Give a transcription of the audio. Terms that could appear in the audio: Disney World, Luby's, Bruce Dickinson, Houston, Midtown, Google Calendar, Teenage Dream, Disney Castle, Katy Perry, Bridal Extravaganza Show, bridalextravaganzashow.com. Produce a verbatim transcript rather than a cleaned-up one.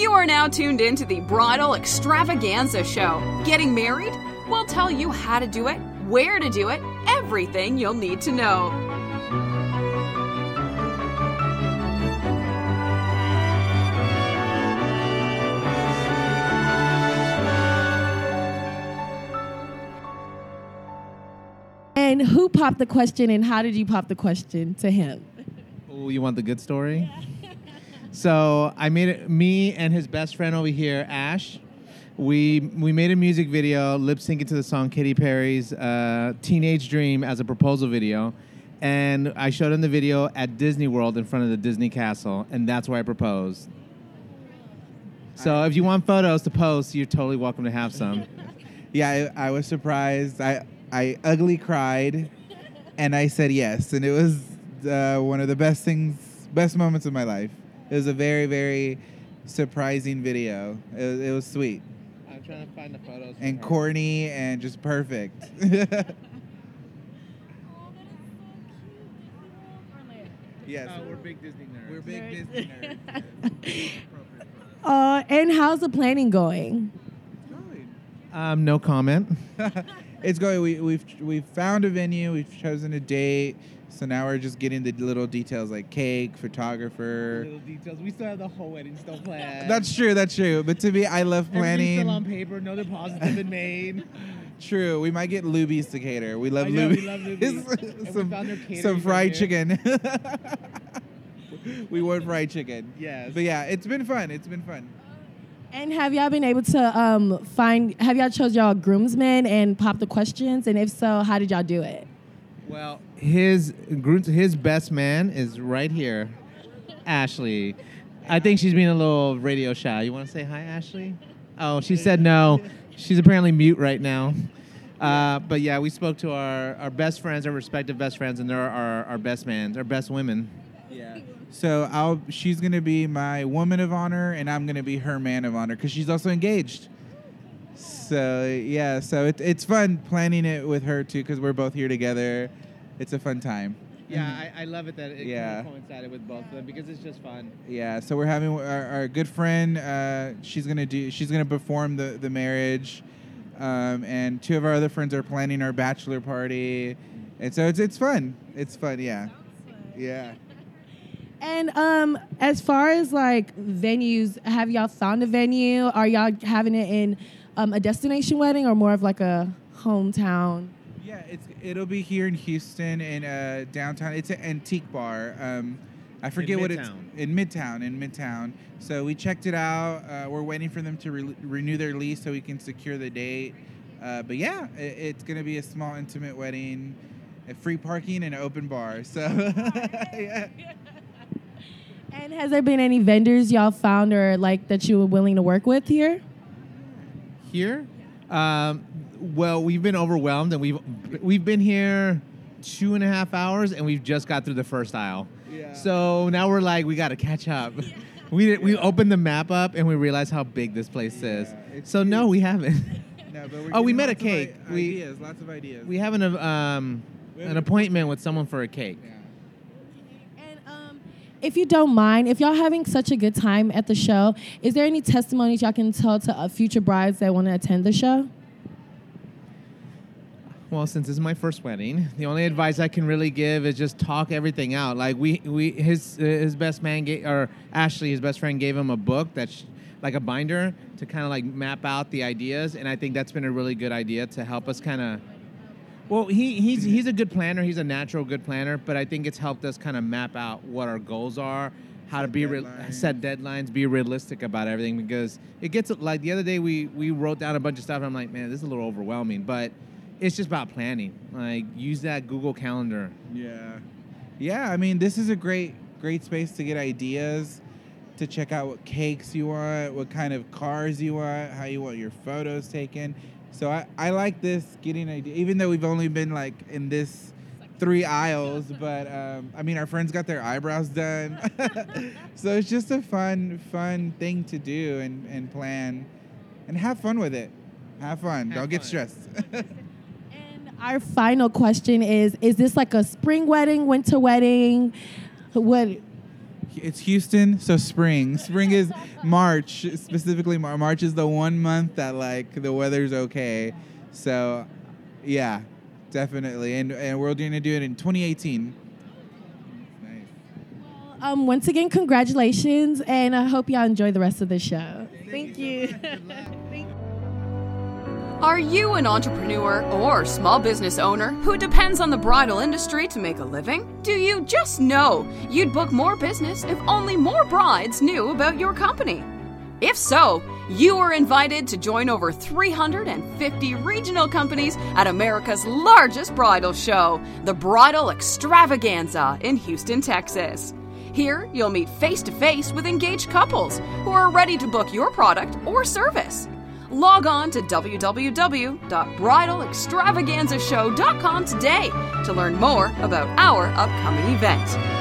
You are now tuned in to the Bridal Extravaganza Show. Getting married? We'll tell you how to do it, where to do it, everything you'll need to know. And who popped the question, and how did you pop the question to him? Oh, you want the good story? Yeah. So I made it. Me and his best friend over here, Ash, we we made a music video, lip syncing to the song Katy Perry's uh, "Teenage Dream" as a proposal video, and I showed him the video at Disney World in front of the Disney Castle, and that's where I proposed. So if you want photos to post, you're totally welcome to have some. Yeah, I, I was surprised. I. I ugly cried, and I said yes. And it was uh, one of the best things, best moments of my life. It was a very, very surprising video. It was, it was sweet. I'm trying to find the photos. And corny her. And just perfect. Yes. Oh, we're big Disney nerds. We're big nerds. Disney nerds. uh, and how's the planning going? Um, no comment. It's going. We, we've we've found a venue. We've chosen a date. So now we're just getting the little details like cake, photographer. Little details. We still have the whole wedding still planned. That's true. That's true. But to me, I love planning. Everything's still on paper. No deposits have been made. True. We might get Luby's to cater. We love I know, Luby's. We love Luby's. some, we found their catering some fried chicken. We want fried chicken. Yes. But yeah, it's been fun. It's been fun. And have y'all been able to um, find, have y'all chose y'all groomsmen and popped the questions? And if so, how did y'all do it? Well, his his best man is right here, Ashley. I think she's being a little radio shy. You want to say hi, Ashley? Oh, she said no. She's apparently mute right now. Uh, but yeah, we spoke to our, our best friends, our respective best friends, and they're our, our best mans, our best women. Yeah. So I'll, she's going to be my woman of honor, and I'm going to be her man of honor because she's also engaged. So, yeah, so it, it's fun planning it with her, too, because we're both here together. It's a fun time. Yeah, I, I love it that it yeah. kind of coincided with both of them because it's just fun. Yeah, so we're having our, our good friend. Uh, she's going to do. She's going to perform the, the marriage, um, and two of our other friends are planning our bachelor party. And so it's it's fun. It's fun, yeah. Yeah. And um, as far as, like, venues, have y'all found a venue? Are y'all having it in um, a destination wedding or more of, like, a hometown? Yeah, it's it'll be here in Houston in uh, downtown. It's an antique bar. Um, I forget in what Midtown. It's... In Midtown. In Midtown. So we checked it out. Uh, we're waiting for them to re- renew their lease so we can secure the date. Uh, but, yeah, it, it's going to be a small, intimate wedding, free parking, and an open bar. So, yeah. And has there been any vendors y'all found or like that you were willing to work with here? Here? Um, well, we've been overwhelmed, and we've we've been here two and a half hours, and we've just got through the first aisle. Yeah. So now we're like, we got to catch up. Yeah. We did, yeah. we opened the map up, and we realized how big this place yeah, is. So cute. No, we haven't. No, but we're oh, we met a cake. I- we, ideas, lots of ideas. We have an um we have an appointment with someone for a cake. Yeah. If you don't mind, if y'all having such a good time at the show, is there any testimonies y'all can tell to uh, future brides that want to attend the show? Well, since this is my first wedding, the only advice I can really give is just talk everything out. Like we, we his uh, his best man gave, or Ashley, his best friend, gave him a book that's like a binder to kind of like map out the ideas, and I think that's been a really good idea to help us kind of. Well, he, he's he's a good planner. He's a natural good planner, but I think it's helped us kind of map out what our goals are, how set to be deadlines. Re- set deadlines, be realistic about everything, because it gets like the other day we, we wrote down a bunch of stuff, and I'm like, man, this is a little overwhelming, but it's just about planning. Like, use that Google Calendar. Yeah, yeah. I mean, this is a great great space to get ideas, to check out what cakes you want, what kind of cars you want, how you want your photos taken. So I, I like this getting an idea, even though we've only been like in this three aisles, but um, I mean, our friends got their eyebrows done. So it's just a fun, fun thing to do and, and plan and have fun with it. Have fun. Have Don't fun. Get stressed. And our final question is, is this like a spring wedding, winter wedding? What? it's Houston, so spring. Spring is March, specifically Mar- March is the one month that, like, the weather's okay. So, yeah, definitely. And, and we're going to do it in twenty eighteen. Nice. Well, um, once again, congratulations, and I hope y'all enjoy the rest of the show. Thank, Thank you. So you. Are you an entrepreneur or small business owner who depends on the bridal industry to make a living? Do you just know you'd book more business if only more brides knew about your company? If so, you are invited to join over three hundred fifty regional companies at America's largest bridal show, the Bridal Extravaganza in Houston, Texas. Here, you'll meet face-to-face with engaged couples who are ready to book your product or service. Log on to w w w dot bridal extravaganza show dot com today to learn more about our upcoming event.